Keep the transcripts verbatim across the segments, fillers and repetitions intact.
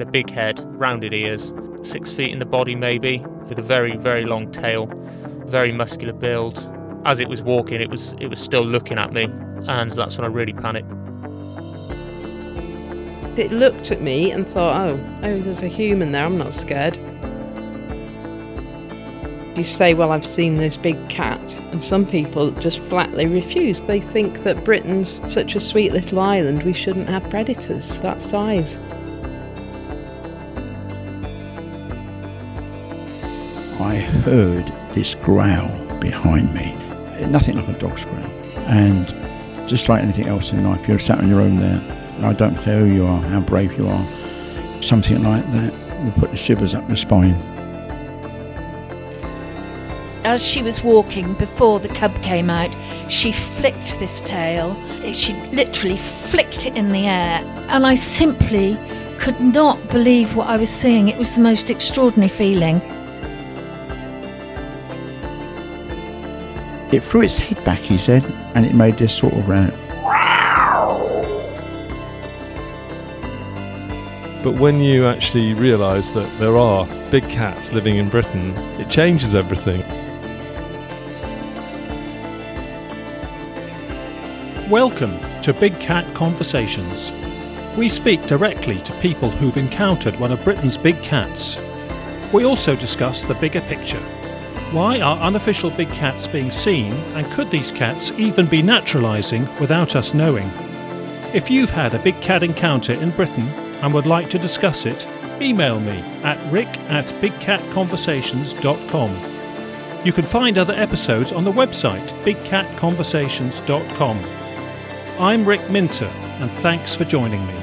had a big head, rounded ears, six feet in the body maybe, with a very, very long tail, very muscular build. As it was walking, it was it was still looking at me, and that's when I really panicked. It looked at me and thought, oh, oh, there's a human there, I'm not scared. You say, well, I've seen this big cat, and some people just flatly refuse. They think that Britain's such a sweet little island, we shouldn't have predators that size. I heard this growl behind me, nothing like a dog's growl, and just like anything else in life, you're sat on your own there. I don't care who you are, how brave you are, something like that will put the shivers up your spine. As she was walking, before the cub came out, she flicked this tail. She literally flicked it in the air. And I simply could not believe what I was seeing. It was the most extraordinary feeling. It threw its head back, he said, and it made this sort of round. But when you actually realise that there are big cats living in Britain, it changes everything. Welcome to Big Cat Conversations. We speak directly to people who've encountered one of Britain's big cats. We also discuss the bigger picture. Why are unofficial big cats being seen, and could these cats even be naturalising without us knowing? If you've had a big cat encounter in Britain and would like to discuss it, email me at rick at big cat conversations dot com. You can find other episodes on the website big cat conversations dot com. I'm Rick Minter, and thanks for joining me.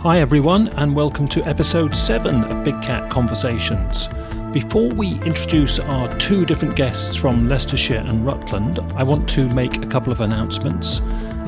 Hi everyone, and welcome to episode seven of Big Cat Conversations. Before we introduce our two different guests from Leicestershire and Rutland, I want to make a couple of announcements.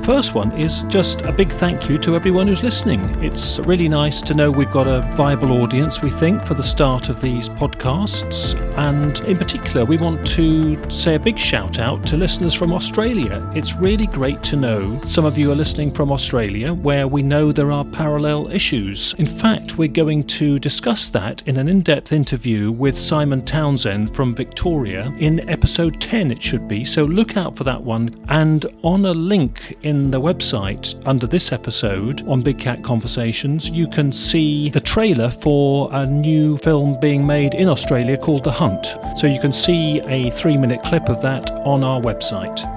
The first one is just a big thank you to everyone who's listening. It's really nice to know we've got a viable audience, we think, for the start of these podcasts. And in particular, we want to say a big shout out to listeners from Australia. It's really great to know some of you are listening from Australia, where we know there are parallel issues. In fact, we're going to discuss that in an in-depth interview with Simon Townsend from Victoria in episode ten, it should be. So look out for that one. And on a link in the website under this episode on Big Cat Conversations, you can see the trailer for a new film being made in Australia called The Hunt. So you can see a three-minute clip of that on our website.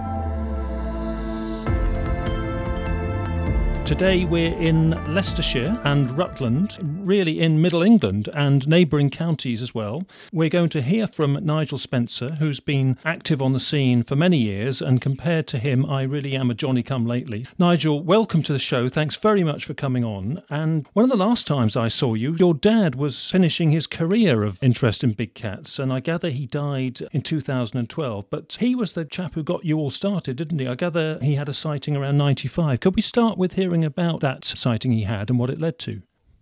Today we're in Leicestershire and Rutland, really in Middle England and neighbouring counties as well. We're going to hear from Nigel Spencer, who's been active on the scene for many years, and compared to him, I really am a Johnny-come-lately. Nigel, welcome to the show. Thanks very much for coming on. And one of the last times I saw you, your dad was finishing his career of interest in big cats, and I gather he died in two thousand twelve. But he was the chap who got you all started, didn't he? I gather he had a sighting around ninety-five. Could we start with hearing about that sighting he had and what it led to?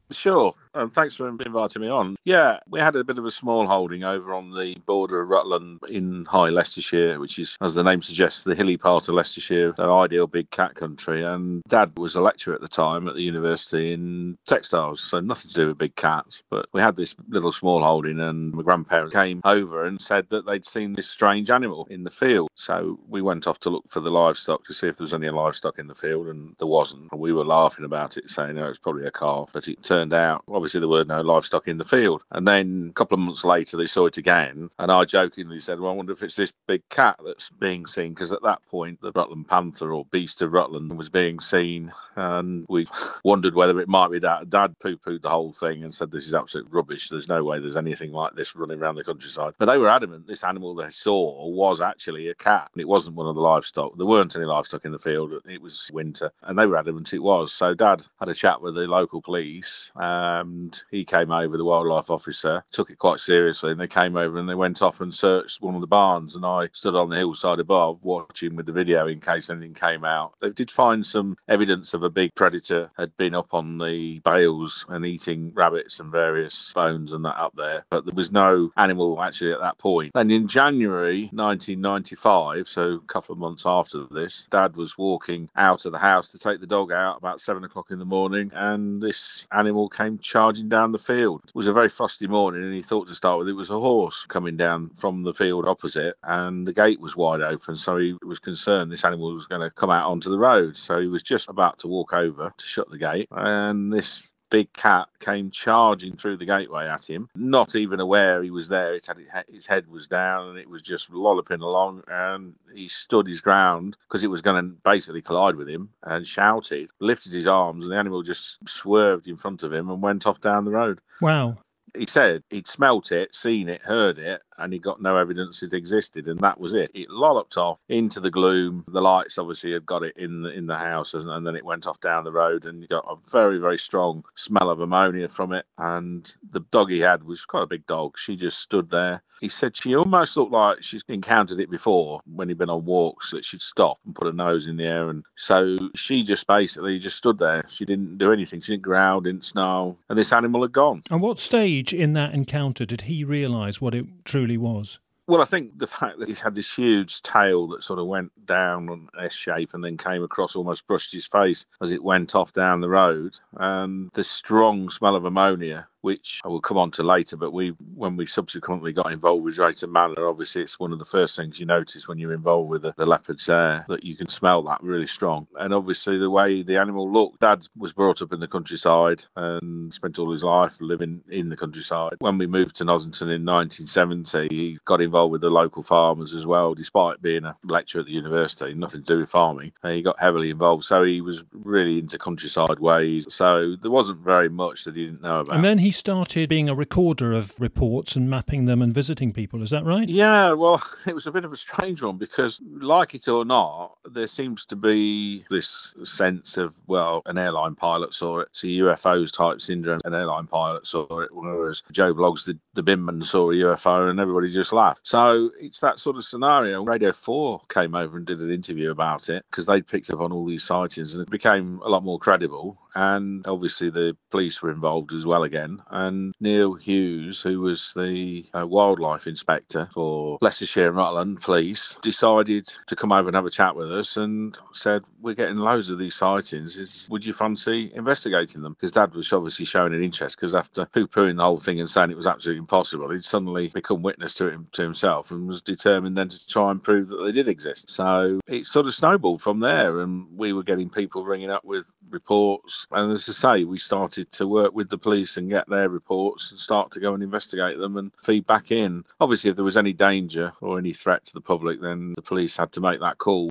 Sure. Um, thanks for inviting me on. Yeah, we had a bit of a small holding over on the border of Rutland in High Leicestershire, which is, as the name suggests, the hilly part of Leicestershire, an ideal big cat country. And Dad was a lecturer at the time at the university in textiles, so nothing to do with big cats. But we had this little small holding, and my grandparents came over and said that they'd seen this strange animal in the field. So we went off to look for the livestock to see if there was any livestock in the field, and there wasn't. And we were laughing about it, saying, oh, it's probably a calf. But it turned out, obviously, obviously there were no livestock in the field. And then a couple of months later they saw it again, and I jokingly said, well, I wonder if it's this big cat that's being seen, because at that point the Rutland panther, or beast of Rutland, was being seen, and we wondered whether it might be that. Dad poo-pooed the whole thing and said this is absolute rubbish, there's no way there's anything like this running around the countryside. But they were adamant this animal they saw was actually a cat, and it wasn't one of the livestock. There weren't any livestock in the field, it was winter, and they were adamant it was. So Dad had a chat with the local police, um and he came over, the wildlife officer, took it quite seriously, and they came over and they went off and searched one of the barns, and I stood on the hillside above watching with the video in case anything came out. They did find some evidence of a big predator had been up on the bales and eating rabbits and various bones and that up there, but there was no animal actually at that point. And in January nineteen ninety-five, so a couple of months after this, Dad was walking out of the house to take the dog out about seven o'clock in the morning, and this animal came charging down the field. It was a very frosty morning, and he thought to start with it was a horse coming down from the field opposite, and the gate was wide open, so he was concerned this animal was going to come out onto the road. So he was just about to walk over to shut the gate, and this big cat came charging through the gateway at him, not even aware he was there. It had its head was down and it was just lolloping along, and he stood his ground because it was going to basically collide with him, and shouted, lifted his arms, and the animal just swerved in front of him and went off down the road. Wow. He said he'd smelt it, seen it, heard it, and he got no evidence it existed, and that was it. It lolloped off into the gloom. The lights obviously had got it in the, in the house, and, and then it went off down the road, and you got a very, very strong smell of ammonia from it. And the dog he had was quite a big dog. She just stood there. He said she almost looked like she's encountered it before when he'd been on walks, that she'd stop and put her nose in the air. And so she just basically just stood there. She didn't do anything. She didn't growl, didn't snarl, and this animal had gone. At what stage in that encounter did he realise what it truly was? Well, I think the fact that he had this huge tail that sort of went down on an S shape and then came across, almost brushed his face as it went off down the road, and the strong smell of ammonia, which I will come on to later, but we, when we subsequently got involved with Drayton Manor, obviously it's one of the first things you notice when you're involved with the, the leopards there, that you can smell that really strong. And obviously the way the animal looked, Dad was brought up in the countryside and spent all his life living in the countryside. When we moved to Nosington in nineteen seventy, he got involved with the local farmers as well, despite being a lecturer at the university, nothing to do with farming. And he got heavily involved, so he was really into countryside ways. So there wasn't very much that he didn't know about. And then he started being a recorder of reports and mapping them and visiting people, is that right? Yeah, well, it was a bit of a strange one because, like it or not, there seems to be this sense of, well, an airline pilot saw it, so U F Os type syndrome, an airline pilot saw it, whereas Joe Bloggs, the, the binman, saw a U F O and everybody just laughed. So it's that sort of scenario. Radio four came over and did an interview about it because they'd picked up on all these sightings, and it became a lot more credible. And obviously the police were involved as well again. And Neil Hughes, who was the uh, wildlife inspector for Leicestershire and Rutland Police, decided to come over and have a chat with us and said, we're getting loads of these sightings. Is, would you fancy investigating them? Because Dad was obviously showing an interest, because after poo-pooing the whole thing and saying it was absolutely impossible, he'd suddenly become witness to it to himself and was determined then to try and prove that they did exist. So it sort of snowballed from there, and we were getting people ringing up with reports. And as I say, we started to work with the police and get their reports and start to go and investigate them and feed back in. Obviously, if there was any danger or any threat to the public, then the police had to make that call.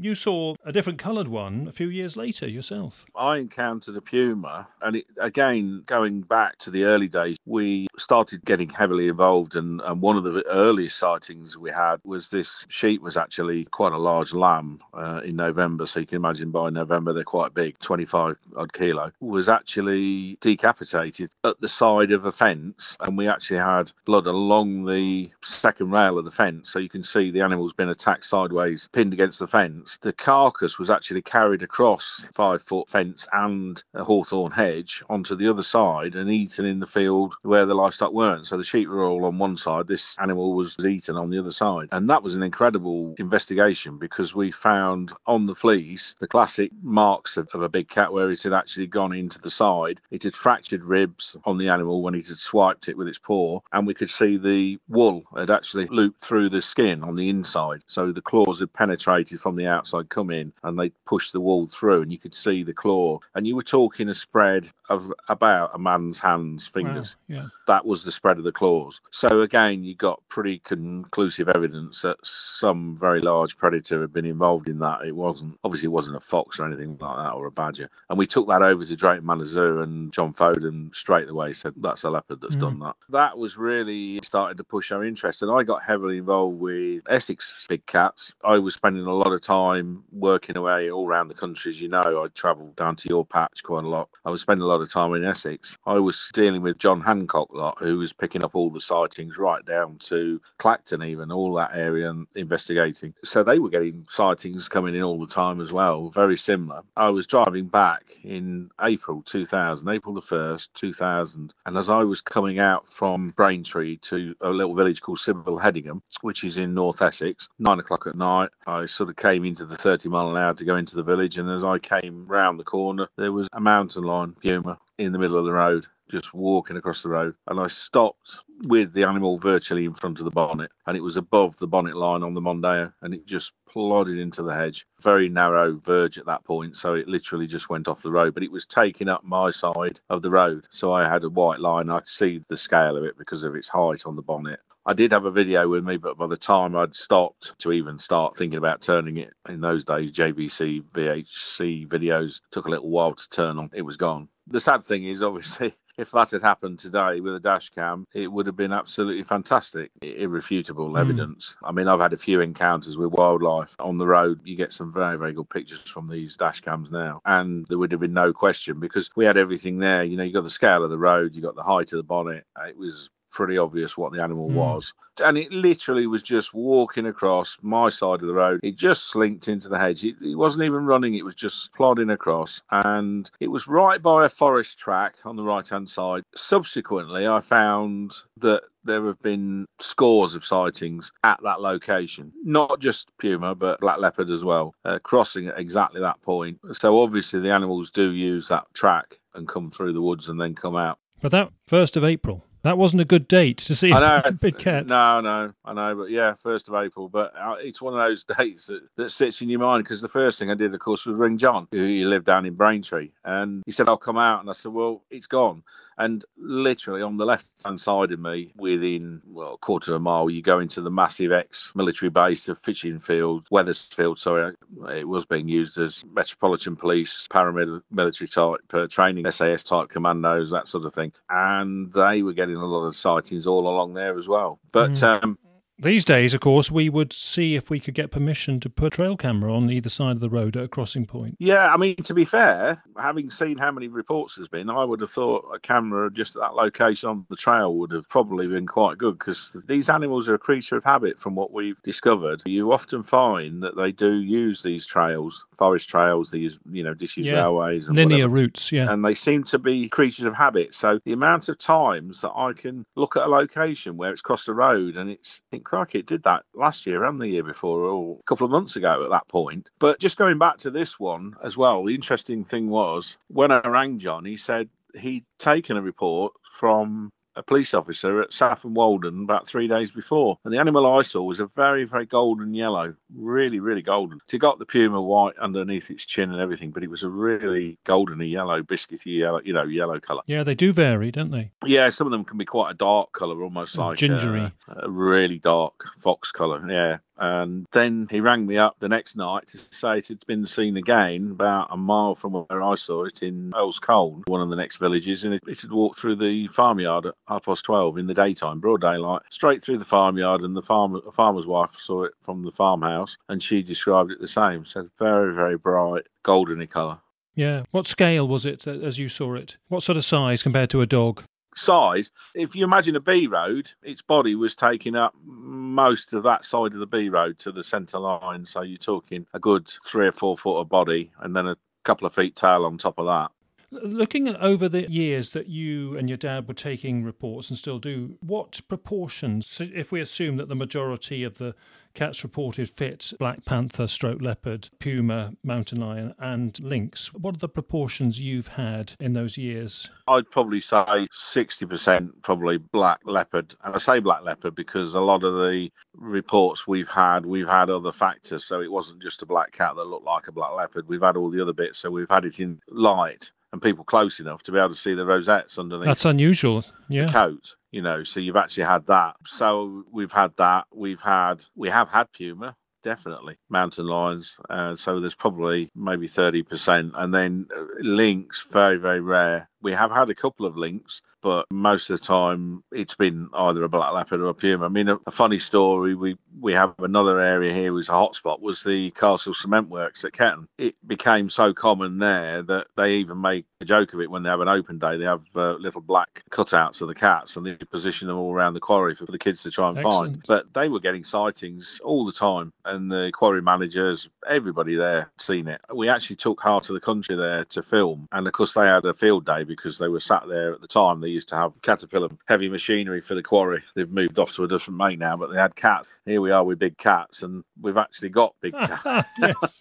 You saw a different coloured one a few years later yourself. I encountered a puma, and it, again, going back to the early days, we started getting heavily involved, and, and one of the earliest sightings we had was this sheep was actually quite a large lamb uh, in November, so you can imagine by November they're quite big, twenty-five odd kilo, was actually decapitated at the side of a fence, and we actually had blood along the second rail of the fence, so you can see the animal's been attacked sideways, pinned against the fence. The carcass was actually carried across five-foot fence and a hawthorn hedge onto the other side and eaten in the field where the livestock weren't. So the sheep were all on one side. This animal was eaten on the other side. And that was an incredible investigation because we found on the fleece the classic marks of, of a big cat where it had actually gone into the side. It had fractured ribs on the animal when it had swiped it with its paw. And we could see the wool had actually looped through the skin on the inside. So the claws had penetrated from the outside. outside come in, and they pushed the wall through, and you could see the claw, and you were talking a spread of about a man's hands, fingers. Wow, yeah. That was the spread of the claws. So again, you got pretty conclusive evidence that some very large predator had been involved in that. It wasn't, obviously it wasn't a fox or anything like that, or a badger. And we took that over to Drayton Manor Zoo, and John Foden straight away said, that's a leopard that's mm. done that. That was really starting to push our interest, and I got heavily involved with Essex big cats. I was spending a lot of time time working away all around the country, as you know. I travelled down to your patch quite a lot. I was spending a lot of time in Essex. I was dealing with John Hancock a lot, who was picking up all the sightings right down to Clacton, even, all that area, and investigating. So they were getting sightings coming in all the time as well, very similar. I was driving back in April two thousand, April the first, two thousand, and as I was coming out from Braintree to a little village called Sybil Headingham, which is in North Essex, nine o'clock at night, I sort of came into the thirty mile an hour to go into the village, and as I came round the corner, there was a mountain lion, puma, in the middle of the road, just walking across the road, and I stopped with the animal virtually in front of the bonnet, and it was above the bonnet line on the Mondeo, and it just plodded into the hedge. Very narrow verge at that point, so it literally just went off the road, but it was taking up my side of the road, so I had a white line. I could see the scale of it because of its height on the bonnet. I did have a video with me, but by the time I'd stopped to even start thinking about turning it, in those days, J V C, V H C videos took a little while to turn on. It was gone. The sad thing is, obviously, if that had happened today with a dash cam, it would have been absolutely fantastic. Irrefutable mm. evidence. I mean, I've had a few encounters with wildlife on the road. You get some very, very good pictures from these dash cams now. And there would have been no question because we had everything there. You know, you got the scale of the road, you got the height of the bonnet. It was pretty obvious what the animal mm. was. And it literally was just walking across my side of the road. It just slinked into the hedge. It, it wasn't even running. It was just plodding across. And it was right by a forest track on the right-hand side. Subsequently, I found that there have been scores of sightings at that location, not just puma, but black leopard as well, uh, crossing at exactly that point. So obviously the animals do use that track and come through the woods and then come out. But that first of April... that wasn't a good date to see a big cat. No, no, I know. But yeah, first of April. But it's one of those dates that, that sits in your mind because the first thing I did, of course, was ring John, who lived down in Braintree. And he said, I'll come out. And I said, well, it's gone. And literally on the left-hand side of me, within, well, a quarter of a mile, you go into the massive ex-military base of Finchingfield, Wethersfield, sorry. It was being used as Metropolitan Police, paramilitary type uh, training, S A S type commandos, that sort of thing. And they were getting a lot of sightings all along there as well. But mm. um, these days, of course, we would see if we could get permission to put a trail camera on either side of the road at a crossing point. Yeah, I mean, to be fair, having seen how many reports there's been, I would have thought a camera just at that location on the trail would have probably been quite good because these animals are a creature of habit from what we've discovered. You often find that they do use these trails, forest trails, these, you know, disused yeah. railways. And linear whatever. Routes, yeah. And they seem to be creatures of habit. So the amount of times that I can look at a location where it's crossed the road and it's, I think, crikey, it did that last year and the year before, or a couple of months ago at that point. But just going back to this one as well, the interesting thing was when I rang John, he said he'd taken a report from a police officer at Saffron Walden about three days before. And the animal I saw was a very, very golden yellow, really, really golden. It got the puma white underneath its chin and everything, but it was a really goldeny yellow, biscuity yellow, you know, yellow colour. Yeah, they do vary, don't they? Yeah, some of them can be quite a dark colour, almost like gingery. A, a really dark fox colour, yeah. And then he rang me up the next night to say it had been seen again about a mile from where I saw it in Earl's Cone, one of the next villages, and it, it had walked through the farmyard at half past twelve in the daytime, broad daylight, straight through the farmyard, and the farm, a farmer's wife saw it from the farmhouse, and she described it the same. So very, very bright, goldeny colour. Yeah. What scale was it as you saw it? What sort of size compared to a dog? Size, if you imagine a B road, its body was taking up most of that side of the B road to the centre line. So you're talking a good three or four foot of body and then a couple of feet tail on top of that. Looking over the years that you and your dad were taking reports and still do, what proportions, if we assume that the majority of the cats reported fit black panther, stroke leopard, puma, mountain lion and lynx, what are the proportions you've had in those years? I'd probably say sixty percent probably black leopard. And I say black leopard because a lot of the reports we've had, we've had other factors. So it wasn't just a black cat that looked like a black leopard. We've had all the other bits. So we've had it in light. And people close enough to be able to see the rosettes underneath. That's unusual. Yeah. The coat, you know, so you've actually had that. So we've had that. We've had, we have had puma. Definitely. Mountain lions. Uh, so there's probably maybe thirty percent. And then lynx, very, very rare. We have had a couple of lynx, but most of the time it's been either a black leopard or a puma. I mean, a, a funny story, we, we have another area here was a hotspot, was the Castle Cement Works at Ketton. It became so common there that they even make a joke of it when they have an open day. They have uh, little black cutouts of the cats and they position them all around the quarry for the kids to try and Excellent. Find. But they were getting sightings all the time and the quarry managers, everybody there seen it. We actually took Heart of the Country there to film and of course they had a field day because they were sat there at the time. They used to have caterpillar heavy machinery for the quarry. They've moved off to a different make now, but they had cats. Here we are with big cats, and we've actually got big cats. Yes.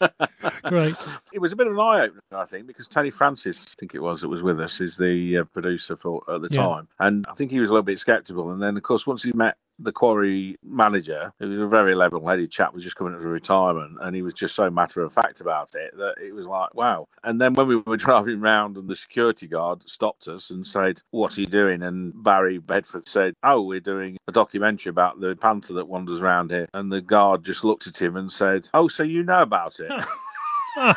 Great. It was a bit of an eye-opener, I think, because Tony Francis, I think it was, that was with us, is the uh, producer for at the yeah. time. And I think he was a little bit sceptical. And then, of course, once he met the quarry manager, who was a very level-headed chap, was just coming out of retirement, and he was just so matter-of-fact about it that it was like, wow. And then when we were driving round and the security guard stopped us and said, what are you doing? And Barry Bedford said, oh, we're doing a documentary about the panther that wanders around here. And the guard just looked at him and said, oh, so you know about it? Oh,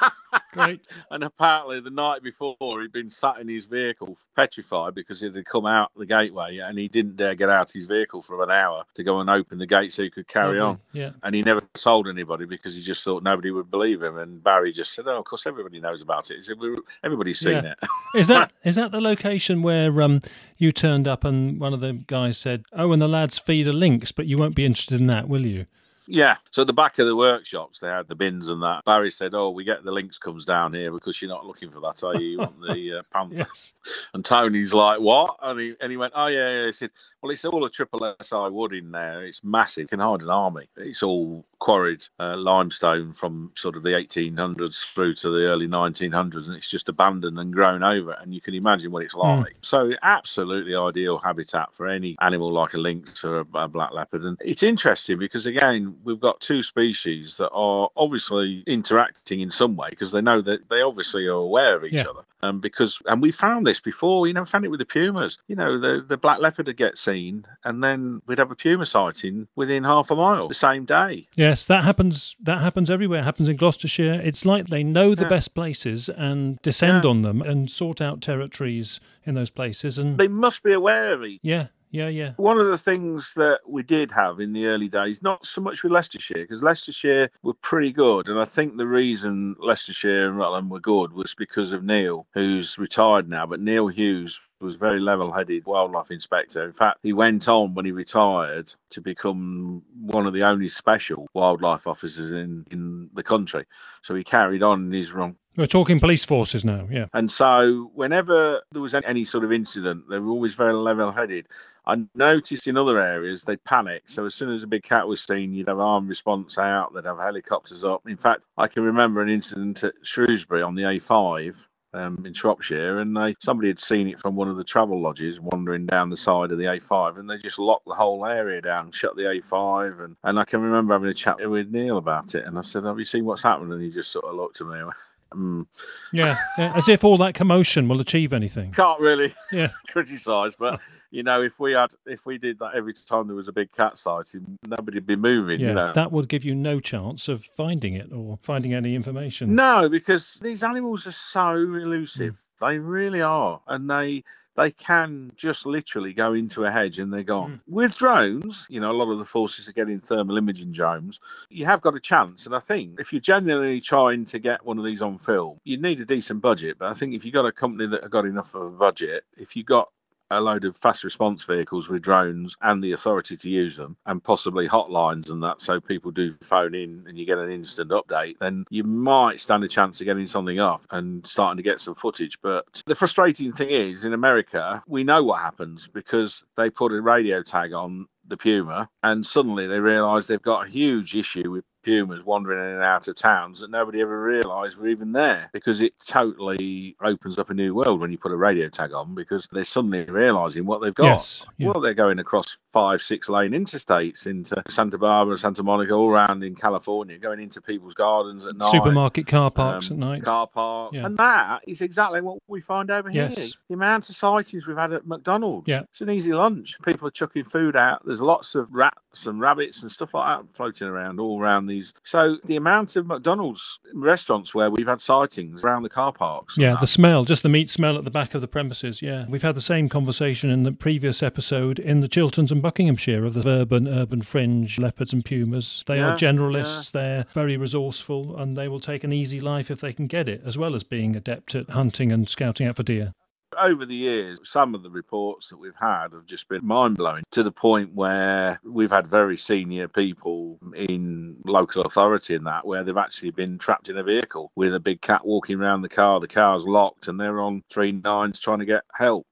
great. And apparently the night before he'd been sat in his vehicle petrified because it had come out the gateway and he didn't dare get out his vehicle for an hour to go and open the gate so he could carry mm-hmm. on. Yeah. And he never told anybody because he just thought nobody would believe him. And Barry just said, oh, of course everybody knows about it. He said, everybody's seen yeah. it. Is that is that the location where um, you turned up and one of the guys said, oh, and the lads feed a lynx, but you won't be interested in that, will you? Yeah. So at the back of the workshops, they had the bins and that. Barry said, oh, we get the lynx comes down here because you're not looking for that, are you? You want the uh, panther. Yes. And Tony's like, what? And he, and he went, oh, yeah, yeah. He said, well, it's all a triple S I wood in there. It's massive. It can hide an army. It's all quarried uh, limestone from sort of the eighteen hundreds through to the early nineteen hundreds, and it's just abandoned and grown over, and you can imagine what it's like. Mm. So absolutely ideal habitat for any animal like a lynx or a, a black leopard. And it's interesting because, again, we've got two species that are obviously interacting in some way because they know that they obviously are aware of each yeah. other. Um, because and we found this before, you know, found it with the pumas. You know, the, the black leopard would get seen, and then we'd have a puma sighting within half a mile the same day. Yes, that happens. That happens everywhere. It happens in Gloucestershire. It's like they know the yeah. best places and descend yeah. on them and sort out territories in those places. And they must be aware of each. Yeah. Yeah, yeah. One of the things that we did have in the early days, not so much with Leicestershire, because Leicestershire were pretty good. And I think the reason Leicestershire and Rutland were good was because of Neil, who's retired now, but Neil Hughes was very level-headed wildlife inspector. In fact, he went on when he retired to become one of the only special wildlife officers in, in the country. So he carried on in his run. We're talking police forces now, yeah. And so whenever there was any sort of incident, they were always very level-headed. I noticed in other areas they panicked. So as soon as a big cat was seen, you'd have armed response out, they'd have helicopters up. In fact, I can remember an incident at Shrewsbury on the A five. Um, in Shropshire, and they somebody had seen it from one of the travel lodges wandering down the side of the A five, and they just locked the whole area down, shut the A five, and, and I can remember having a chat with Neil about it, and I said, have you seen what's happened? And he just sort of looked at me and went, mm. yeah, yeah, as if all that commotion will achieve anything. Can't really yeah. criticise, but you know, if we had, if we did that every time there was a big cat sighting, nobody'd be moving. Yeah, you know? That would give you no chance of finding it or finding any information. No, because these animals are so elusive. Mm. They really are, and they. They can just literally go into a hedge and they're gone. Mm. With drones, you know, a lot of the forces are getting thermal imaging drones. You have got a chance. And I think if you're generally trying to get one of these on film, you need a decent budget. But I think if you've got a company that have got enough of a budget, if you've got a load of fast response vehicles with drones and the authority to use them and possibly hotlines and that, so people do phone in and you get an instant update, then you might stand a chance of getting something up and starting to get some footage. But the frustrating thing is in America, we know what happens because they put a radio tag on the puma and suddenly they realise they've got a huge issue with pumas wandering in and out of towns that nobody ever realised were even there, because it totally opens up a new world when you put a radio tag on, because they're suddenly realising what they've got. Yes, yeah. Well, they're going across five, six lane interstates into Santa Barbara, Santa Monica, all around in California, going into people's gardens at night. Supermarket car parks um, at night. Car park. Yeah. And that is exactly what we find over yes. here. The amount of sightings we've had at McDonald's. Yeah. It's an easy lunch. People are chucking food out. There's lots of rats and rabbits and stuff like that floating around all around these. So the amount of McDonald's restaurants where we've had sightings around the car parks. Yeah, the smell, just the meat smell at the back of the premises, yeah. We've had the same conversation in the previous episode in the Chilterns and Buckinghamshire of the urban, urban fringe, leopards and pumas. They yeah, are generalists, yeah. They're very resourceful, and they will take an easy life if they can get it, as well as being adept at hunting and scouting out for deer. Over the years, some of the reports that we've had have just been mind-blowing, to the point where we've had very senior people in local authority in that, where they've actually been trapped in a vehicle with a big cat walking around the car, the car's locked, and they're on three nines trying to get help.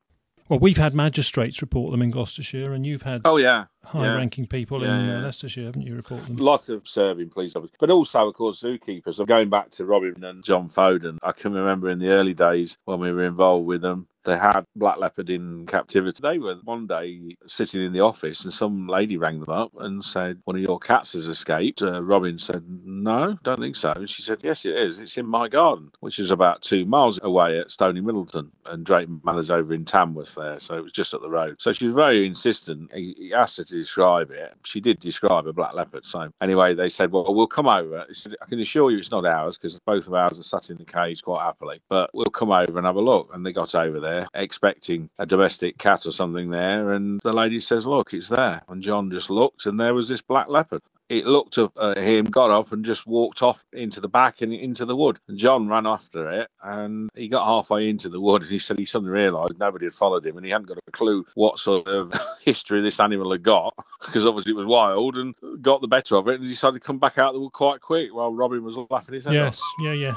Well, we've had magistrates report them in Gloucestershire, and you've had oh, yeah. high-ranking yeah. people yeah, in yeah. Leicestershire, haven't you, report them? Lots of serving police officers, but also, of course, zookeepers. I'm going back to Robin and John Foden. I can remember in the early days when we were involved with them, they had black leopard in captivity. They were one day sitting in the office, and some lady rang them up and said, "One of your cats has escaped." Uh, Robin said, "No, don't think so." And she said, "Yes, it is. It's in my garden," which is about two miles away at Stony Middleton, and Drayton Manor's over in Tamworth there, so it was just up the road. So she was very insistent. He, he asked her to describe it. She did describe a black leopard. So anyway, they said, "Well, we'll come over." She said, "I can assure you it's not ours, because both of ours are sat in the cage quite happily, but we'll come over and have a look." And they got over there, expecting a domestic cat or something there, and the lady says, "Look, it's there." And John just looked, and there was this black leopard. It looked up at him, got up, and just walked off into the back and into the wood. And John ran after it, and he got halfway into the wood, and he said he suddenly realised nobody had followed him, and he hadn't got a clue what sort of history this animal had got, because obviously it was wild, and got the better of it, and he decided to come back out of the wood quite quick while Robin was laughing his head yes. off. Yes, yeah, yeah.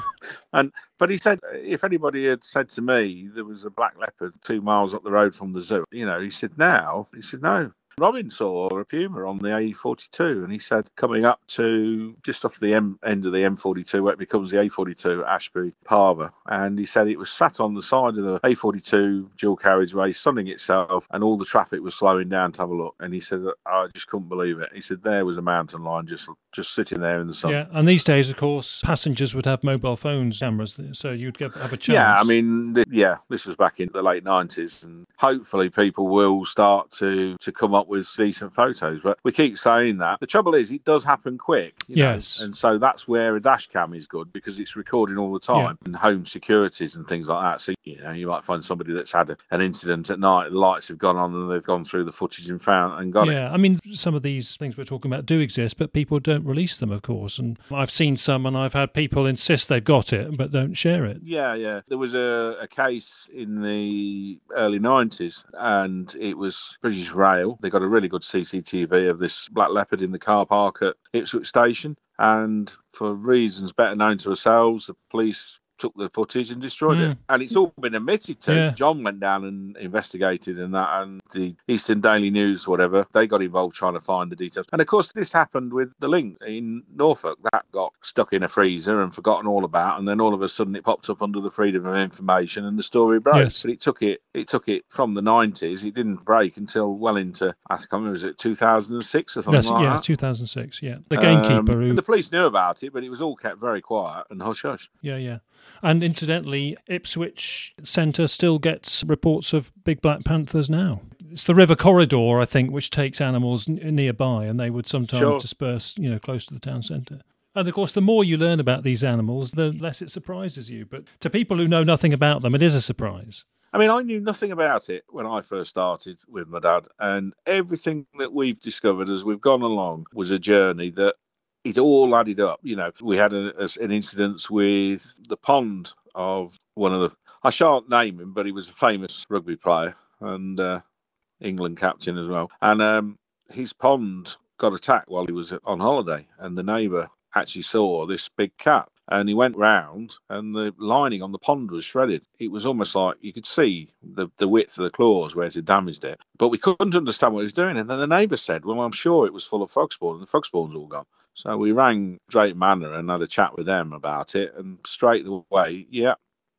And But he said, if anybody had said to me there was a black leopard two miles up the road from the zoo, you know, he said, now, he said, no. Robin saw a puma on the A forty-two, and he said coming up to just off the M, end of the M forty-two, where it becomes the A forty-two, Ashby Parva, and he said it was sat on the side of the A forty-two dual carriageway sunning itself, and all the traffic was slowing down to have a look, and he said, "I just couldn't believe it." He said there was a mountain lion just just sitting there in the sun. Yeah, and these days, of course, passengers would have mobile phones, cameras, so you'd have a chance. Yeah, I mean, th- yeah, this was back in the late nineties, and hopefully people will start to, to come up with decent photos, but we keep saying that. The trouble is, it does happen quick, you yes. know? And so that's where a dash cam is good, because it's recording all the time, yeah. and home securities and things like that. So, you know, you might find somebody that's had a, an incident at night, the lights have gone on, and they've gone through the footage and found and got yeah, it. Yeah, I mean, some of these things we're talking about do exist, but people don't release them, of course. And I've seen some, and I've had people insist they've got it, but don't share it. Yeah, yeah. There was a, a case in the early nineties, and it was British Rail. They got a really good C C T V of this black leopard in the car park at Ipswich Station, and for reasons better known to ourselves, the police took the footage and destroyed mm. it, and it's all been admitted to. Yeah. John went down and investigated and that, and the Eastern Daily News, whatever, they got involved trying to find the details. And of course, this happened with the link in Norfolk that got stuck in a freezer and forgotten all about, and then all of a sudden it popped up under the Freedom of Information, and the story broke. Yes. But it took it it took it from the nineties. It didn't break until well into, I can't remember, was it two thousand six or something? That's, like yeah, that yeah two thousand six yeah the gamekeeper um, who... The police knew about it, but it was all kept very quiet and hush hush. Yeah, yeah. And incidentally, Ipswich Centre still gets reports of big black panthers now. It's the river corridor, I think, which takes animals n- nearby, and they would sometimes sure. disperse, you know, close to the town centre. And of course, the more you learn about these animals, the less it surprises you. But to people who know nothing about them, it is a surprise. I mean, I knew nothing about it when I first started with my dad, and everything that we've discovered as we've gone along was a journey that it all added up. You know, we had a, a, an incident with the pond of one of the, I shan't name him, but he was a famous rugby player and uh, England captain as well. And um, his pond got attacked while he was on holiday, and the neighbour actually saw this big cat. And he went round, and the lining on the pond was shredded. It was almost like you could see the, the width of the claws where it had damaged it. But we couldn't understand what he was doing. And then the neighbour said, well, I'm sure it was full of frog spawn, and the frog spawn's all gone. So we rang Drayton Manor and had a chat with them about it. And straight away, yeah,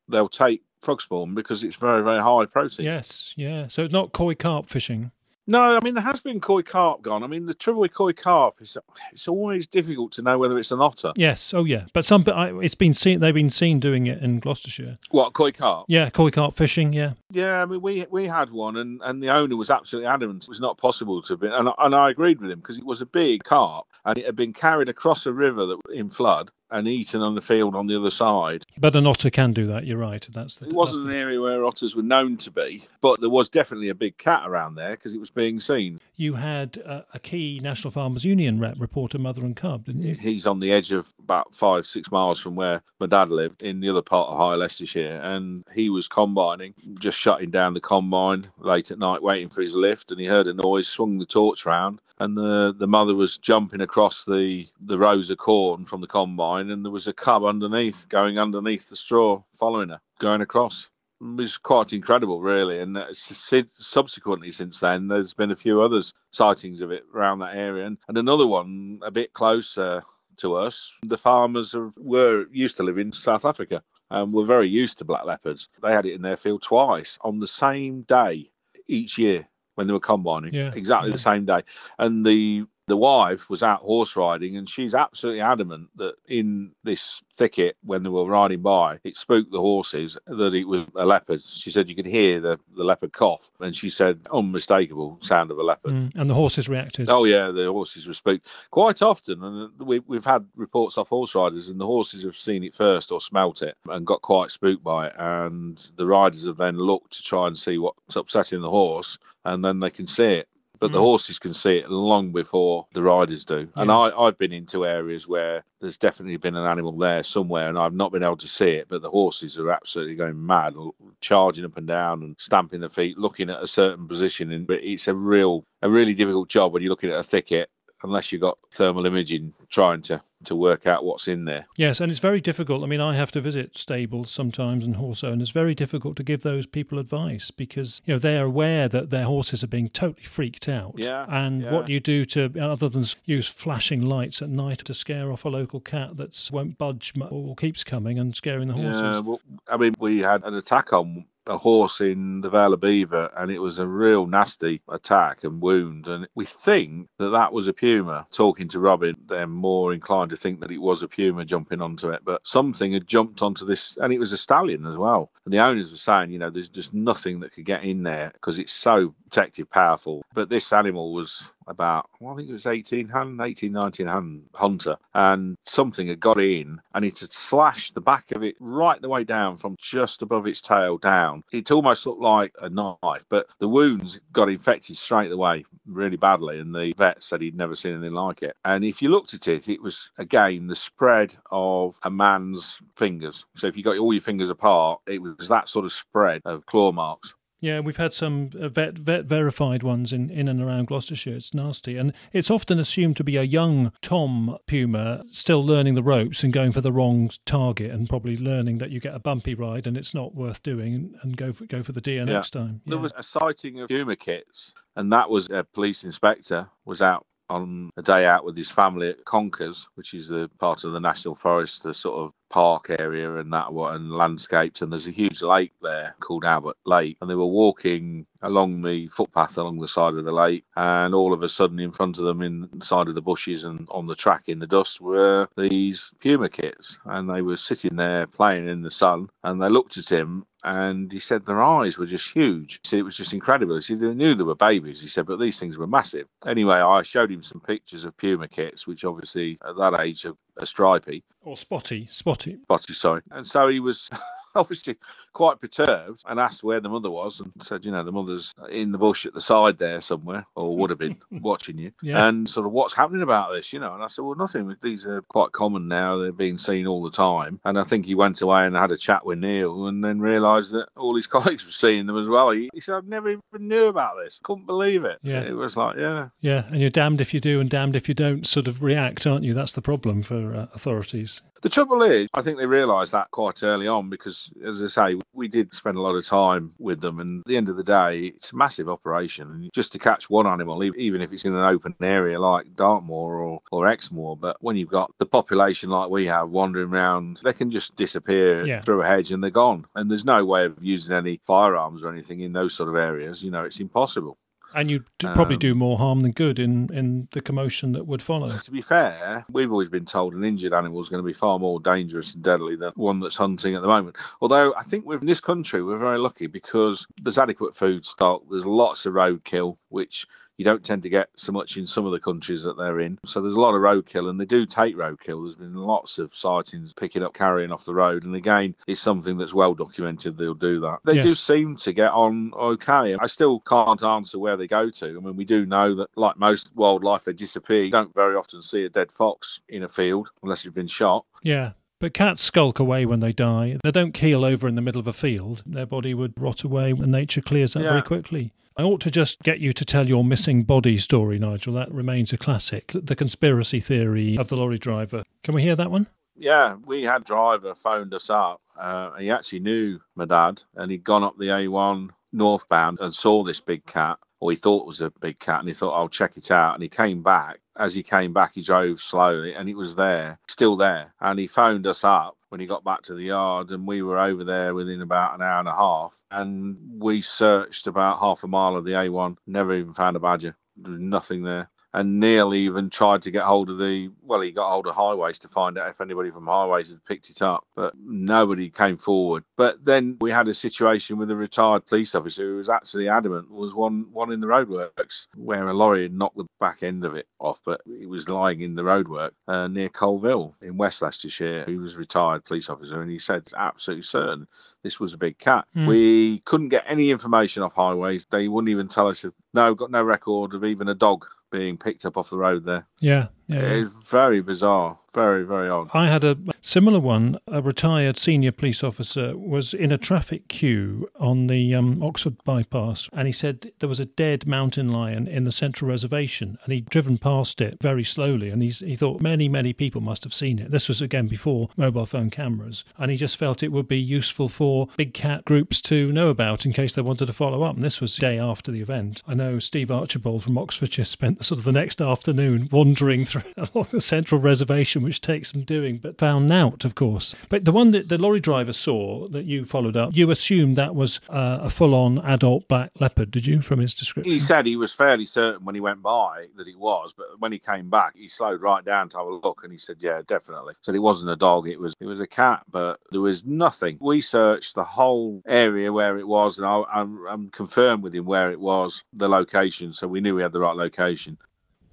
they'll take frog spawn because it's very, very high protein. Yes, yeah. So it's not koi carp fishing. No, I mean, there has been koi carp gone. I mean, the trouble with koi carp is that it's always difficult to know whether it's an otter. Yes, oh yeah. But some, it's been seen, they've been seen doing it in Gloucestershire. What, koi carp? Yeah, koi carp fishing, yeah. Yeah, I mean, we we had one, and, and the owner was absolutely adamant it was not possible to have been, and, and I agreed with him, because it was a big carp, and it had been carried across a river that in flood and eaten on the field on the other side. But an otter can do that, you're right. That's the, it wasn't that's an the... area where otters were known to be, but there was definitely a big cat around there, because it was being seen. You had uh, a key National Farmers Union rep report a mother and cub, didn't you? He's on the edge of about five, six miles from where my dad lived, in the other part of High Leicestershire, and he was combining, just shutting down the combine late at night, waiting for his lift, and he heard a noise, swung the torch round, and the, the mother was jumping across the, the rows of corn from the combine, and there was a cub underneath, going underneath the straw, following her, going across. It was quite incredible, really, and subsequently since then there's been a few others sightings of it around that area, and, and another one a bit closer to us. The farmers have, were used to live in South Africa and were very used to black leopards. They had it in their field twice on the same day each year when they were combining, yeah, exactly yeah. the same day. And the The wife was out horse riding, and she's absolutely adamant that in this thicket, when they were riding by, it spooked the horses that it was a leopard. She said you could hear the, the leopard cough, and she said unmistakable sound of a leopard. Mm, and the horses reacted. Oh yeah, the horses were spooked quite often, and we, we've had reports off horse riders, and the horses have seen it first or smelt it and got quite spooked by it, and the riders have then looked to try and see what's upsetting the horse, and then they can see it. But the horses can see it long before the riders do. Yes. And I, I've been into areas where there's definitely been an animal there somewhere, and I've not been able to see it, but the horses are absolutely going mad, charging up and down and stamping their feet, looking at a certain position. And it's a real, a really difficult job when you're looking at a thicket, unless you've got thermal imaging trying to, to work out what's in there. Yes, and it's very difficult. I mean, I have to visit stables sometimes and horse owners. It's very difficult to give those people advice, because you know they are aware that their horses are being totally freaked out. Yeah, and yeah. what do you do to, other than use flashing lights at night to scare off a local cat that won't budge or keeps coming and scaring the horses? Yeah, well, I mean, we had an attack on a horse in the Vale of Beaver, and it was a real nasty attack and wound, and we think that that was a puma. Talking to Robin, they're more inclined to think that it was a puma jumping onto it, but something had jumped onto this, and it was a stallion as well, and the owners were saying, you know, there's just nothing that could get in there because it's so protective, powerful. But this animal was about, well, I think it was eighteen hand, eighteen, nineteen hand hunter, and something had got in, and it had slashed the back of it right the way down from just above its tail down. It almost looked like a knife, but the wounds got infected straight away really badly, and the vet said he'd never seen anything like it. And if you looked at it, it was, again, the spread of a man's fingers. So if you got all your fingers apart, it was that sort of spread of claw marks. Yeah, we've had some vet, vet verified ones in, in and around Gloucestershire. It's nasty. And it's often assumed to be a young tom puma still learning the ropes and going for the wrong target, and probably learning that you get a bumpy ride and it's not worth doing, and go for, go for the deer next yeah. time. Yeah. There was a sighting of puma kits, and that was a police inspector was out on a day out with his family at Conkers, which is the part of the National Forest, the sort of park area and that one, and landscapes, and there's a huge lake there called Albert Lake, and they were walking along the footpath along the side of the lake, and all of a sudden in front of them, in the side of the bushes and on the track in the dust, were these puma kits, and they were sitting there playing in the sun, and they looked at him, and he said their eyes were just huge. He said it was just incredible. He said they knew they were babies, he said, but these things were massive. Anyway, I showed him some pictures of puma kits, which obviously at that age are, are stripy. Or spotty, spotty. Spotty, sorry. And so he was obviously quite perturbed, and asked where the mother was, and said, you know, the mother's in the bush at the side there somewhere, or would have been watching you, yeah. and sort of what's happening about this, you know. And I said, well, nothing, these are quite common now, they're being seen all the time. And I think he went away and had a chat with Neil, and then realised that all his colleagues were seeing them as well. He, he said, I've never even knew about this, couldn't believe it. Yeah. It was like, yeah. Yeah, and you're damned if you do and damned if you don't sort of react, aren't you? That's the problem for uh, authorities. The trouble is, I think they realised that quite early on, because, as I say, we did spend a lot of time with them, and at the end of the day, it's a massive operation. And just to catch one animal, even if it's in an open area like Dartmoor or, or Exmoor, but when you've got the population like we have wandering around, they can just disappear yeah. through a hedge and they're gone. And there's no way of using any firearms or anything in those sort of areas. You know, it's impossible. And you'd um, probably do more harm than good in, in the commotion that would follow. To be fair, we've always been told an injured animal is going to be far more dangerous and deadly than one that's hunting at the moment. Although I think we're, in this country, we're very lucky because there's adequate food stock, there's lots of roadkill, which you don't tend to get so much in some of the countries that they're in. So there's a lot of roadkill, and they do take roadkill. There's been lots of sightings picking up carrion off the road. And again, it's something that's well documented. They'll do that. They yes. do seem to get on okay. I still can't answer where they go to. I mean, we do know that, like most wildlife, they disappear. You don't very often see a dead fox in a field unless you've been shot. Yeah. But cats skulk away when they die. They don't keel over in the middle of a field. Their body would rot away, and nature clears up yeah. very quickly. I ought to just get you to tell your missing body story, Nigel. That remains a classic. The conspiracy theory of the lorry driver. Can we hear that one? Yeah, we had a driver phoned us up. Uh, he actually knew my dad, and he'd gone up the A one northbound and saw this big cat, or he thought it was a big cat, and he thought, I'll check it out. And he came back. As he came back, he drove slowly, and it was there, still there. And he phoned us up when he got back to the yard, and we were over there within about an hour and a half. And we searched about half a mile of the A one, never even found a badger. There was nothing there. And Neil even tried to get hold of the, well, he got hold of Highways to find out if anybody from Highways had picked it up, but nobody came forward. But then we had a situation with a retired police officer who was actually adamant there was one one in the roadworks where a lorry had knocked the back end of it off, but it was lying in the roadwork uh, near Colville in West Leicestershire. He was a retired police officer, and he said, absolutely certain, this was a big cat. Mm. We couldn't get any information off Highways. They wouldn't even tell us if, no, got no record of even a dog being picked up off the road there. Yeah. yeah it's yeah. very bizarre. Very, very odd. I had a similar one. A retired senior police officer was in a traffic queue on the um, Oxford bypass, and he said there was a dead mountain lion in the Central Reservation, and he'd driven past it very slowly, and he's, he thought many, many people must have seen it. This was, again, before mobile phone cameras, and he just felt it would be useful for big cat groups to know about in case they wanted to follow up, and this was the day after the event. I know Steve Archibald from Oxfordshire spent sort of the next afternoon wandering through along the Central Reservation, which takes some doing, but found out, of course. But the one that the lorry driver saw that you followed up, you assumed that was uh, a full-on adult black leopard, did you, from his description? He said he was fairly certain when he went by that it was, but when he came back, he slowed right down to have a look, and he said, yeah, definitely. Said it wasn't a dog, it was it was a cat, but there was nothing. We searched the whole area where it was, and I, I'm, I'm confirmed with him where it was, the location, so we knew we had the right location.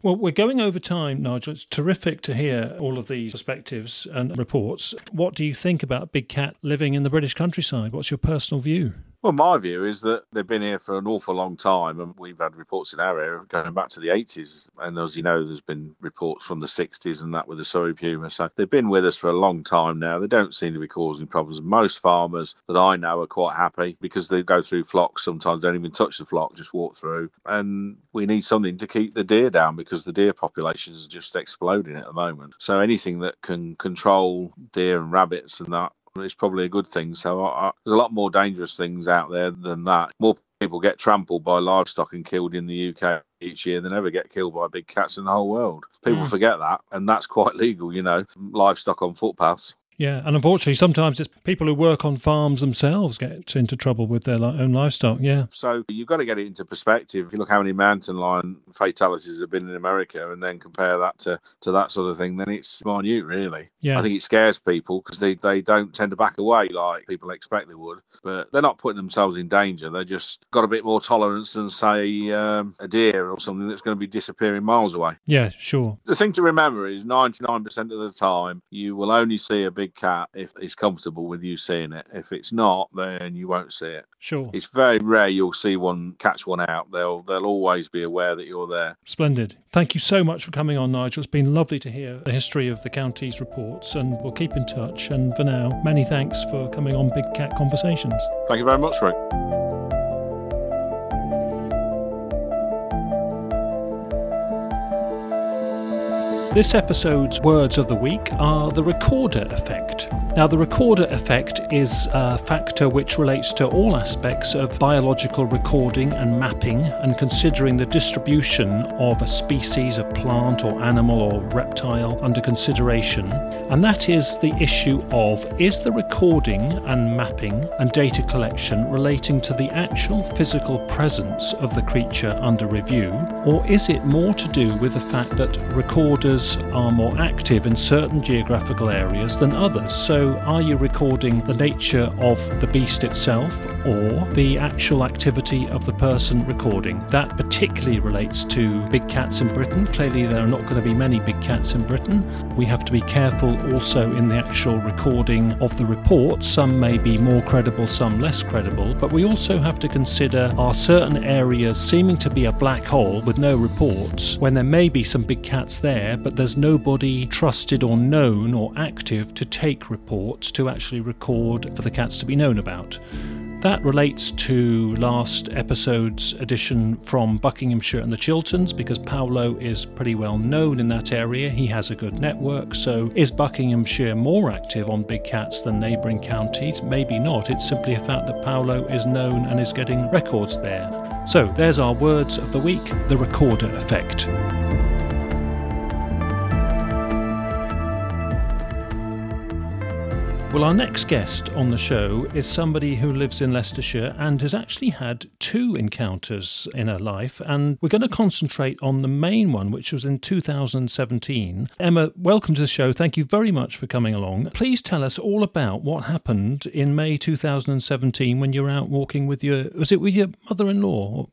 Well, we're going over time, Nigel. It's terrific to hear all of these perspectives and reports. What do you think about big cat living in the British countryside? What's your personal view? Well, my view is that they've been here for an awful long time, and we've had reports in our area going back to the eighties. And as you know, there's been reports from the sixties and that with the Surrey puma. So they've been with us for a long time now. They don't seem to be causing problems. Most farmers that I know are quite happy because they go through flocks. Sometimes don't even touch the flock, just walk through. And we need something to keep the deer down because the deer population is just exploding at the moment. So anything that can control deer and rabbits and that, it's probably a good thing. So I, I, there's a lot more dangerous things out there than that. More people get trampled by livestock and killed in the U K each year than ever get killed by big cats in the whole world. People mm. forget that, and that's quite legal, you know, livestock on footpaths. Yeah, and unfortunately, sometimes it's people who work on farms themselves get into trouble with their own livestock, yeah. So you've got to get it into perspective. If you look how many mountain lion fatalities have been in America and then compare that to, to that sort of thing, then it's minute, really. Yeah. I think it scares people because they, they don't tend to back away like people expect they would. But they're not putting themselves in danger. They've just got a bit more tolerance than, say, um, a deer or something that's going to be disappearing miles away. Yeah, sure. The thing to remember is ninety-nine percent of the time you will only see a big big cat if it's comfortable with you seeing it. If it's not, then you won't see it. Sure. It's very rare you'll see one, catch one out. They'll they'll always be aware that you're there. Splendid. Thank you so much for coming on, Nigel. It's been lovely to hear the history of the county's reports, and we'll keep in touch. And for now, many thanks for coming on Big Cat Conversations. Thank you very much, Rick. This episode's words of the week are the recorder effect. Now, the recorder effect is a factor which relates to all aspects of biological recording and mapping, and considering the distribution of a species, a plant or animal or reptile under consideration. And that is the issue of, is the recording and mapping and data collection relating to the actual physical presence of the creature under review, or is it more to do with the fact that recorders are more active in certain geographical areas than others? So So are you recording the nature of the beast itself or the actual activity of the person recording? That particularly relates to big cats in Britain. Clearly there are not going to be many big cats in Britain. We have to be careful also in the actual recording of the report. Some may be more credible, some less credible, but we also have to consider, are certain areas seeming to be a black hole with no reports, when there may be some big cats there but there's nobody trusted or known or active to take reports to actually record for the cats to be known about. That relates to last episode's edition from Buckinghamshire and the Chilterns, because Paolo is pretty well known in that area. He has a good network. So is Buckinghamshire more active on big cats than neighbouring counties? Maybe not. It's simply a fact that Paolo is known and is getting records there. So there's our words of the week, the recorder effect. Well, our next guest on the show is somebody who lives in Leicestershire and has actually had two encounters in her life, and we're going to concentrate on the main one, which was in two thousand seventeen. Emma, welcome to the show. Thank you very much for coming along. Please tell us all about what happened in May two thousand seventeen when you were out walking with your, was it with your mother-in-law?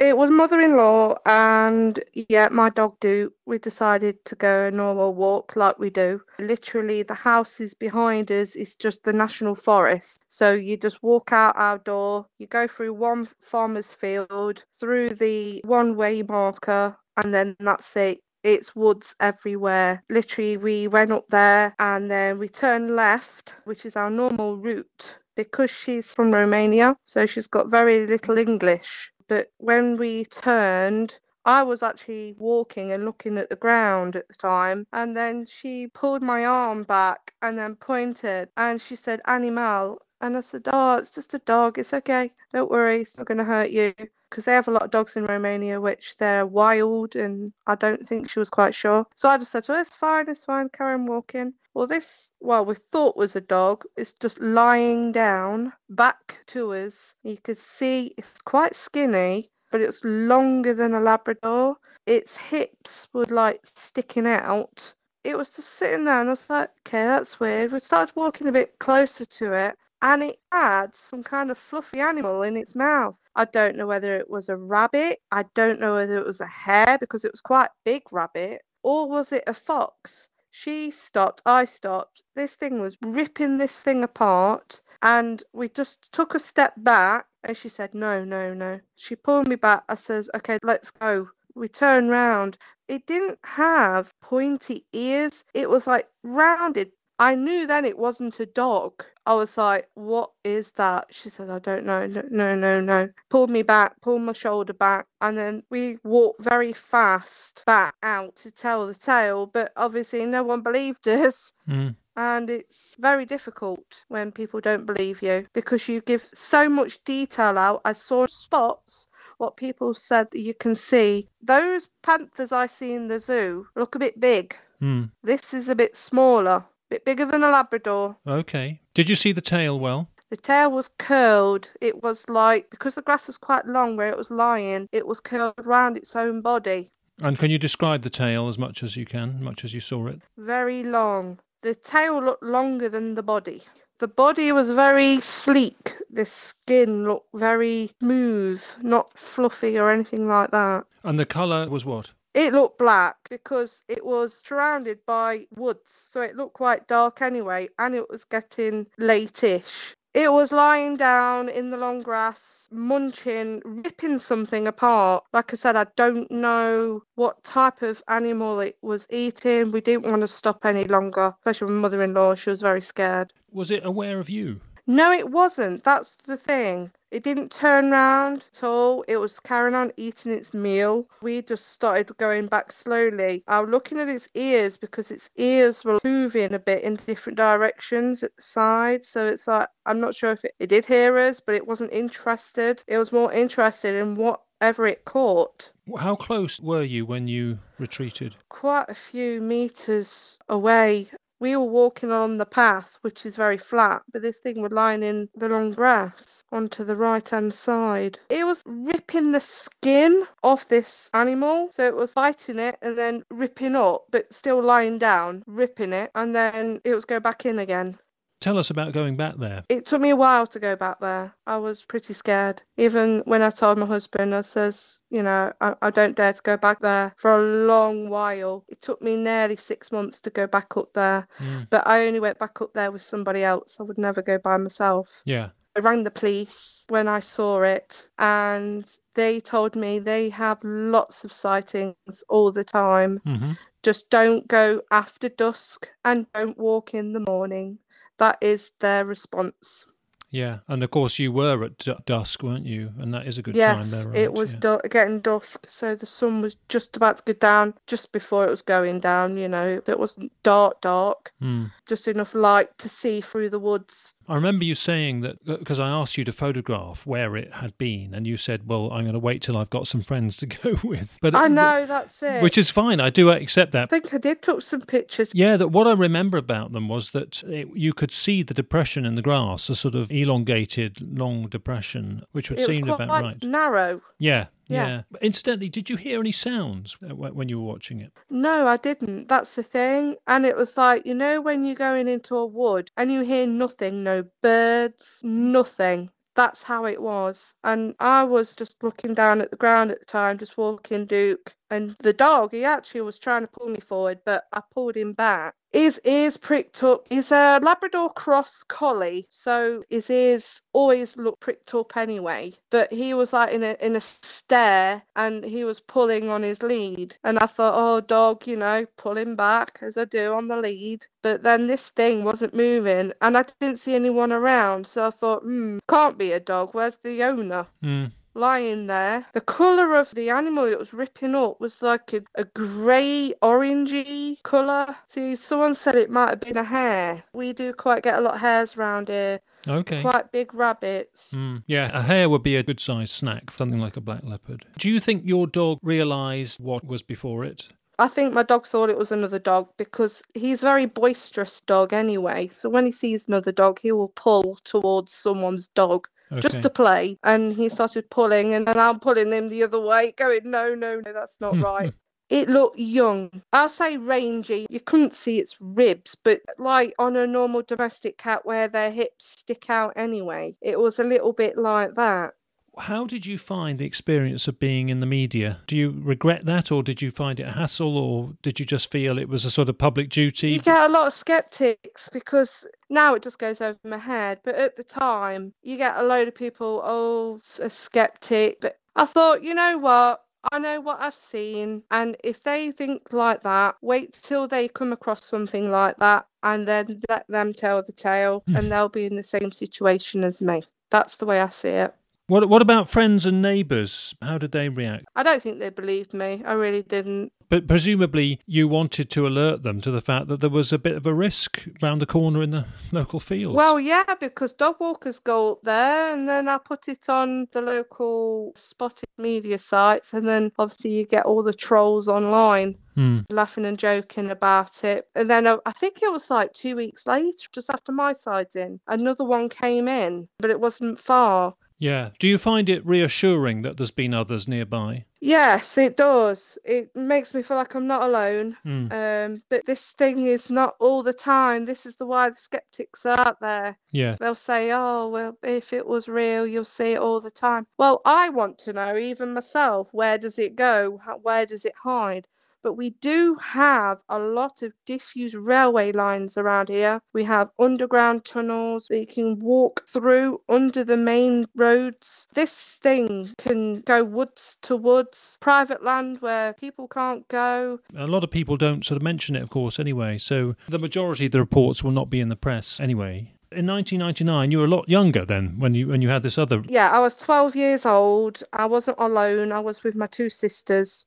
It was mother-in-law and, yeah, my dog Duke. We decided to go a normal walk like we do. Literally, the houses behind us is just the National Forest. So you just walk out our door, you go through one farmer's field, through the one-way marker, and then that's it. It's woods everywhere. Literally, we went up there and then we turned left, which is our normal route, because she's from Romania, so she's got very little English. But when we turned, I was actually walking and looking at the ground at the time. And then she pulled my arm back and then pointed. And she said, "Animal." And I said, "Oh, it's just a dog. It's okay. Don't worry. It's not going to hurt you." Because they have a lot of dogs in Romania, which they're wild. And I don't think she was quite sure. So I just said, "Oh, it's fine. It's fine. Carry on walking." Well, this, well, we thought was a dog. It's just lying down back to us. You could see it's quite skinny, but it's longer than a Labrador. Its hips were like sticking out. It was just sitting there and I was like, "Okay, that's weird." We started walking a bit closer to it and it had some kind of fluffy animal in its mouth. I don't know whether it was a rabbit. I don't know whether it was a hare, because it was quite a big rabbit. Or was it a fox? She stopped, I stopped. This thing was ripping this thing apart. And we just took a step back. And she said, "No, no, no." She pulled me back. I says, "Okay, let's go." We turned round. It didn't have pointy ears. It was like rounded. I knew then it wasn't a dog. I was like, "What is that?" She said, "I don't know. No, no, no, no." Pulled me back, pulled my shoulder back. And then we walked very fast back out to tell the tale. But obviously no one believed us. Mm. And it's very difficult when people don't believe you, because you give so much detail out. I saw spots, what people said that you can see. Those panthers I see in the zoo look a bit big. Mm. This is a bit smaller. Bit bigger than a Labrador. Okay. Did you see the tail well? The tail was curled. It was like, because the grass was quite long where it was lying, it was curled around its own body. And can you describe the tail as much as you can, much as you saw it? Very long. The tail looked longer than the body. The body was very sleek. The skin looked very smooth, not fluffy or anything like that. And the colour was what? It looked black because it was surrounded by woods, so it looked quite dark anyway, and it was getting late-ish. It was lying down in the long grass, munching, ripping something apart. Like I said, I don't know what type of animal it was eating. We didn't want to stop any longer, especially my mother-in-law. She was very scared. Was it aware of you? No, it wasn't. That's the thing. It didn't turn round at all. It was carrying on eating its meal. We just started going back slowly. I was looking at its ears because its ears were moving a bit in different directions at the side. So it's like, I'm not sure if it, it did hear us, but it wasn't interested. It was more interested in whatever it caught. How close were you when you retreated? Quite a few metres away. We were walking on the path, which is very flat, but this thing was lying in the long grass onto the right-hand side. It was ripping the skin off this animal, so it was biting it and then ripping up, but still lying down, ripping it, and then it was go back in again. Tell us about going back there. It took me a while to go back there. I was pretty scared. Even when I told my husband, I says, you know, I, I don't dare to go back there for a long while. It took me nearly six months to go back up there. Mm. But I only went back up there with somebody else. I would never go by myself. Yeah. I rang the police when I saw it, and they told me they have lots of sightings all the time. Mm-hmm. Just don't go after dusk and don't walk in the morning. That is their response. Yeah, and of course you were at d- dusk, weren't you? And that is a good yes, time there, right? Yes, it was yeah. du- getting dusk, so the sun was just about to go down, just before it was going down, you know. It wasn't dark, dark, mm. just enough light to see through the woods. I remember you saying that, because I asked you to photograph where it had been, and you said, well, I'm going to wait till I've got some friends to go with. But I know, that's it. Which is fine, I do accept that. I think I did took some pictures. Yeah, that what I remember about them was that it, you could see the depression in the grass, a sort of elongated, long depression, which would it seem was quite about right. narrow. Yeah. Yeah. yeah. But incidentally, did you hear any sounds when you were watching it? No, I didn't. That's the thing. And it was like, you know, when you're going into a wood and you hear nothing, no birds, nothing. That's how it was. And I was just looking down at the ground at the time, just walking Duke. And the dog, he actually was trying to pull me forward, but I pulled him back. His ears pricked up. He's a Labrador cross collie, so his ears always look pricked up anyway. But he was like in a in a stare, and he was pulling on his lead. And I thought, oh, dog, you know, pull him back, as I do on the lead. But then this thing wasn't moving, and I didn't see anyone around. So I thought, hmm, can't be a dog. Where's the owner? Mm. Lying there. The colour of the animal it was ripping up was like a, a grey, orangey colour. See, someone said it might have been a hare. We do quite get a lot of hares around here. Okay. Quite big rabbits. Mm, yeah, a hare would be a good-sized snack, something like a black leopard. Do you think your dog realised what was before it? I think my dog thought it was another dog because he's a very boisterous dog anyway. So when he sees another dog, he will pull towards someone's dog. Okay. Just to play, and he started pulling, and, and I'm pulling him the other way, going, no, no, no, that's not right. It looked young. I'll say rangy. You couldn't see its ribs, but like on a normal domestic cat where their hips stick out anyway, it was a little bit like that. How did you find the experience of being in the media? Do you regret that, or did you find it a hassle, or did you just feel it was a sort of public duty? You get a lot of sceptics because now it just goes over my head. But at the time, you get a load of people, oh, a sceptic. But I thought, you know what? I know what I've seen, and if they think like that, wait till they come across something like that, and then let them tell the tale, mm. and they'll be in the same situation as me. That's the way I see it. What What about friends and neighbours? How did they react? I don't think they believed me. I really didn't. But presumably you wanted to alert them to the fact that there was a bit of a risk round the corner in the local fields. Well, yeah, because dog walkers go up there, and then I put it on the local spotted media sites, and then obviously you get all the trolls online. Hmm. Laughing and joking about it. And then I, I think it was like two weeks later, just after my side's in, another one came in, but it wasn't far. Yeah. Do you find it reassuring that there's been others nearby? Yes, it does. It makes me feel like I'm not alone. Mm. Um, but this thing is not all the time. This is the why the sceptics are out there. Yeah. They'll say, oh, well, if it was real, you'll see it all the time. Well, I want to know, even myself, where does it go? Where does it hide? But we do have a lot of disused railway lines around here. We have underground tunnels that you can walk through under the main roads. This thing can go woods to woods, private land where people can't go. A lot of people don't sort of mention it, of course, anyway. So the majority of the reports will not be in the press anyway. in nineteen ninety-nine, you were a lot younger then when you when you had this other... Yeah, I was twelve years old. I wasn't alone. I was with my two sisters.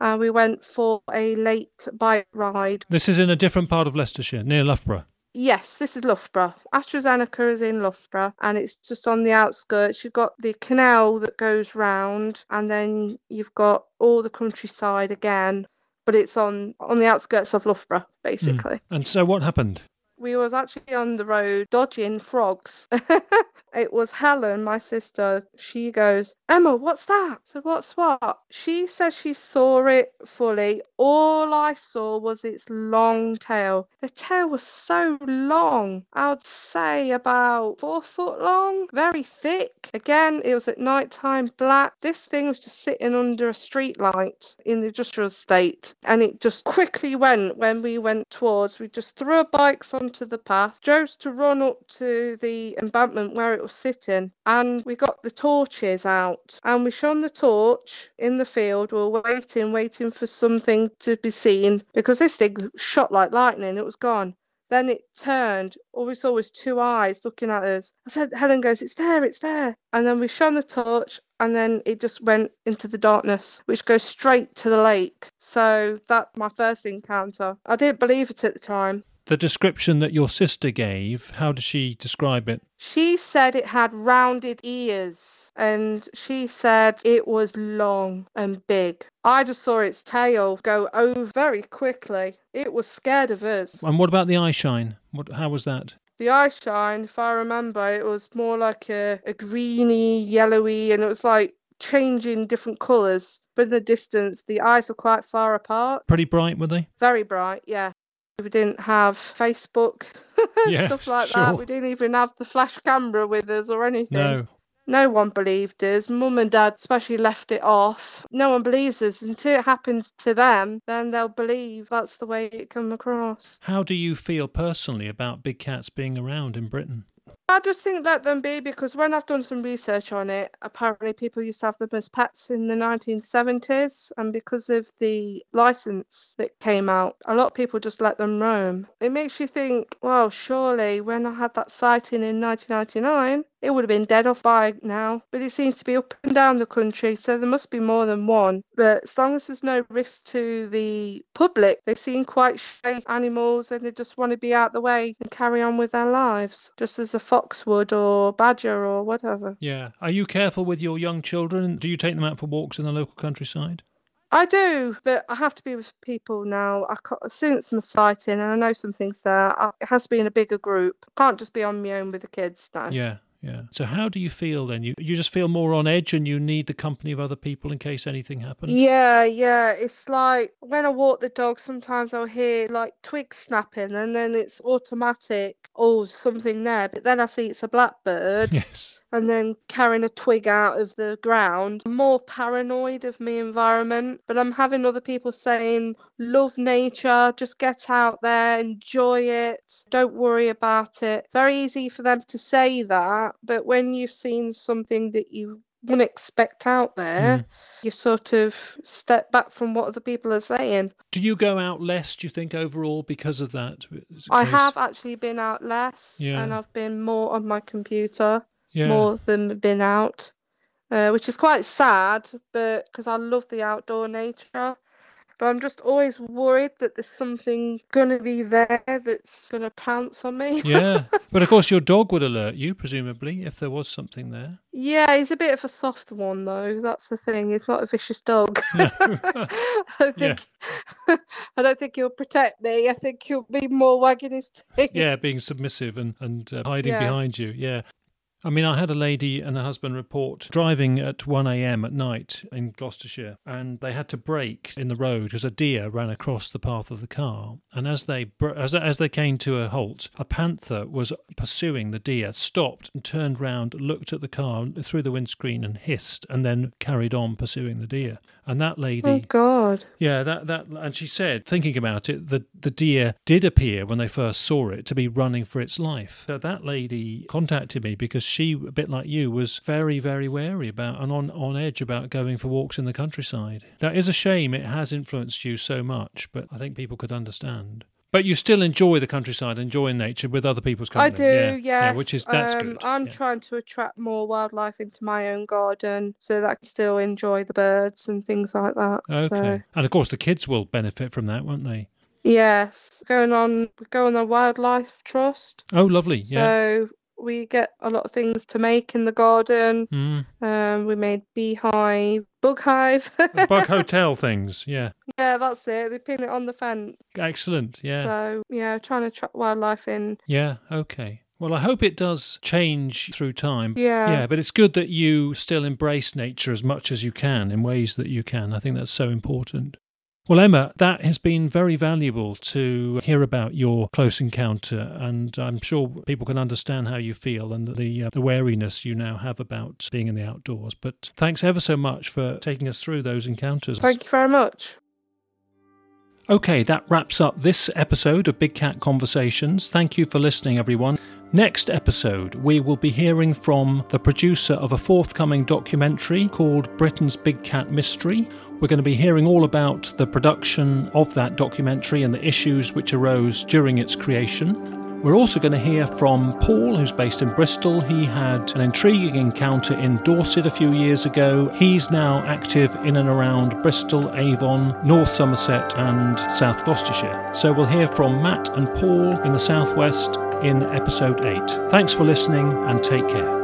Uh, we went for a late bike ride. This is in a different part of Leicestershire, near Loughborough. Yes, this is Loughborough. AstraZeneca is in Loughborough, and it's just on the outskirts. You've got the canal that goes round, and then you've got all the countryside again, but it's on, on the outskirts of Loughborough, basically. Mm. And so what happened? We was actually on the road dodging frogs. It was Helen, my sister. She goes, "Emma, what's that?" I said, "What's what?" She says she saw it fully. All I saw was its long tail. The tail was so long. I would say about four foot long, very thick. Again, it was at night time, black. This thing was just sitting under a street light in the industrial estate. And it just quickly went when we went towards. We just threw our bikes on to the path, drove to run up to the embankment where it was sitting, and we got the torches out and we shone the torch in the field. We were waiting waiting for something to be seen, because this thing shot like lightning. It was gone. Then it turned. All we saw was two eyes looking at us. I said, Helen goes, "It's there, it's there." And then we shone the torch, and then it just went into the darkness, which goes straight to the lake. So that's my first encounter. I didn't believe it at the time. The description that your sister gave, how did she describe it? She said it had rounded ears, and she said it was long and big. I just saw its tail go over very quickly. It was scared of us. And what about the eye shine? What, how was that? The eye shine, if I remember, it was more like a, a greeny, yellowy, and it was like changing different colours. But in the distance, the eyes were quite far apart. Pretty bright, were they? Very bright, yeah. We didn't have Facebook, yeah, stuff like sure. that. We didn't even have the flash camera with us or anything. No. No one believed us. Mum and Dad especially left it off. No one believes us. Until it happens to them, then they'll believe that's the way it comes across. How do you feel personally about big cats being around in Britain? I just think let them be, because when I've done some research on it, apparently people used to have them as pets in the nineteen seventies, and because of the licence that came out, a lot of people just let them roam. It makes you think, well, surely when I had that sighting in nineteen ninety-nine, it would have been dead off by now, but it seems to be up and down the country, so there must be more than one. But as long as there's no risk to the public, they seem quite safe animals, and they just want to be out the way and carry on with their lives, just as a fox would, or badger, or whatever. Yeah. Are you careful with your young children? Do you take them out for walks in the local countryside? I do, but I have to be with people now. I can't, since my sighting, and I know some things there, I, it has been a bigger group. I can't just be on my own with the kids now. Yeah. Yeah. So how do you feel then? You you just feel more on edge, and you need the company of other people in case anything happens? Yeah, yeah. It's like when I walk the dog, sometimes I'll hear like twigs snapping, and then it's automatic, oh, something there. But then I see it's a blackbird. Yes. And then carrying a twig out of the ground. I'm more paranoid of my environment, but I'm having other people saying, love nature, just get out there, enjoy it, don't worry about it. It's very easy for them to say that, but when you've seen something that you wouldn't expect out there, mm. you sort of step back from what other people are saying. Do you go out less, do you think, overall because of that? I have actually been out less, yeah. and I've been more on my computer. Yeah. More than been out, uh, which is quite sad, but because I love the outdoor nature. But I'm just always worried that there's something going to be there that's going to pounce on me. Yeah, but of course your dog would alert you, presumably, if there was something there. Yeah, he's a bit of a soft one, though. That's the thing. He's not a vicious dog. No. I don't think, yeah. I don't think he'll protect me. I think he'll be more wagging his tail. Yeah, being submissive and, and uh, hiding yeah. behind you, yeah. I mean, I had a lady and her husband report driving at one a.m. at night in Gloucestershire, and they had to brake in the road because a deer ran across the path of the car. And as they as as they came to a halt, a panther was pursuing the deer, stopped and turned round, looked at the car through the windscreen and hissed, and then carried on pursuing the deer. And that lady... Oh, God. Yeah, that... that and she said, thinking about it, the, the deer did appear when they first saw it to be running for its life. So that lady contacted me because she, a bit like you, was very, very wary about and on, on edge about going for walks in the countryside. That is a shame. It has influenced you so much, but I think people could understand. But you still enjoy the countryside, enjoy nature with other people's company. I do, yeah. Yes. Yeah, which is that's um, good. I'm yeah. trying to attract more wildlife into my own garden so that I can still enjoy the birds and things like that. Okay. So. And of course, the kids will benefit from that, won't they? Yes. Going on, we're going on a wildlife trust. Oh, lovely. Yeah. So we get a lot of things to make in the garden. Mm. Um, we made beehive, bug hive. Bug hotel things, yeah. Yeah, that's it. They pin it on the fence. Excellent, yeah. So, yeah, trying to trap wildlife in. Yeah, okay. Well, I hope it does change through time. Yeah. Yeah, but it's good that you still embrace nature as much as you can in ways that you can. I think that's so important. Well, Emma, that has been very valuable to hear about your close encounter, and I'm sure people can understand how you feel and the, uh, the wariness you now have about being in the outdoors. But thanks ever so much for taking us through those encounters. Thank you very much. Okay, that wraps up this episode of Big Cat Conversations. Thank you for listening, everyone. Next episode, we will be hearing from the producer of a forthcoming documentary called Britain's Big Cat Mystery. We're going to be hearing all about the production of that documentary and the issues which arose during its creation. We're also going to hear from Paul, who's based in Bristol. He had an intriguing encounter in Dorset a few years ago. He's now active in and around Bristol, Avon, North Somerset and South Gloucestershire. So we'll hear from Matt and Paul in the South West in episode eight. Thanks for listening and take care.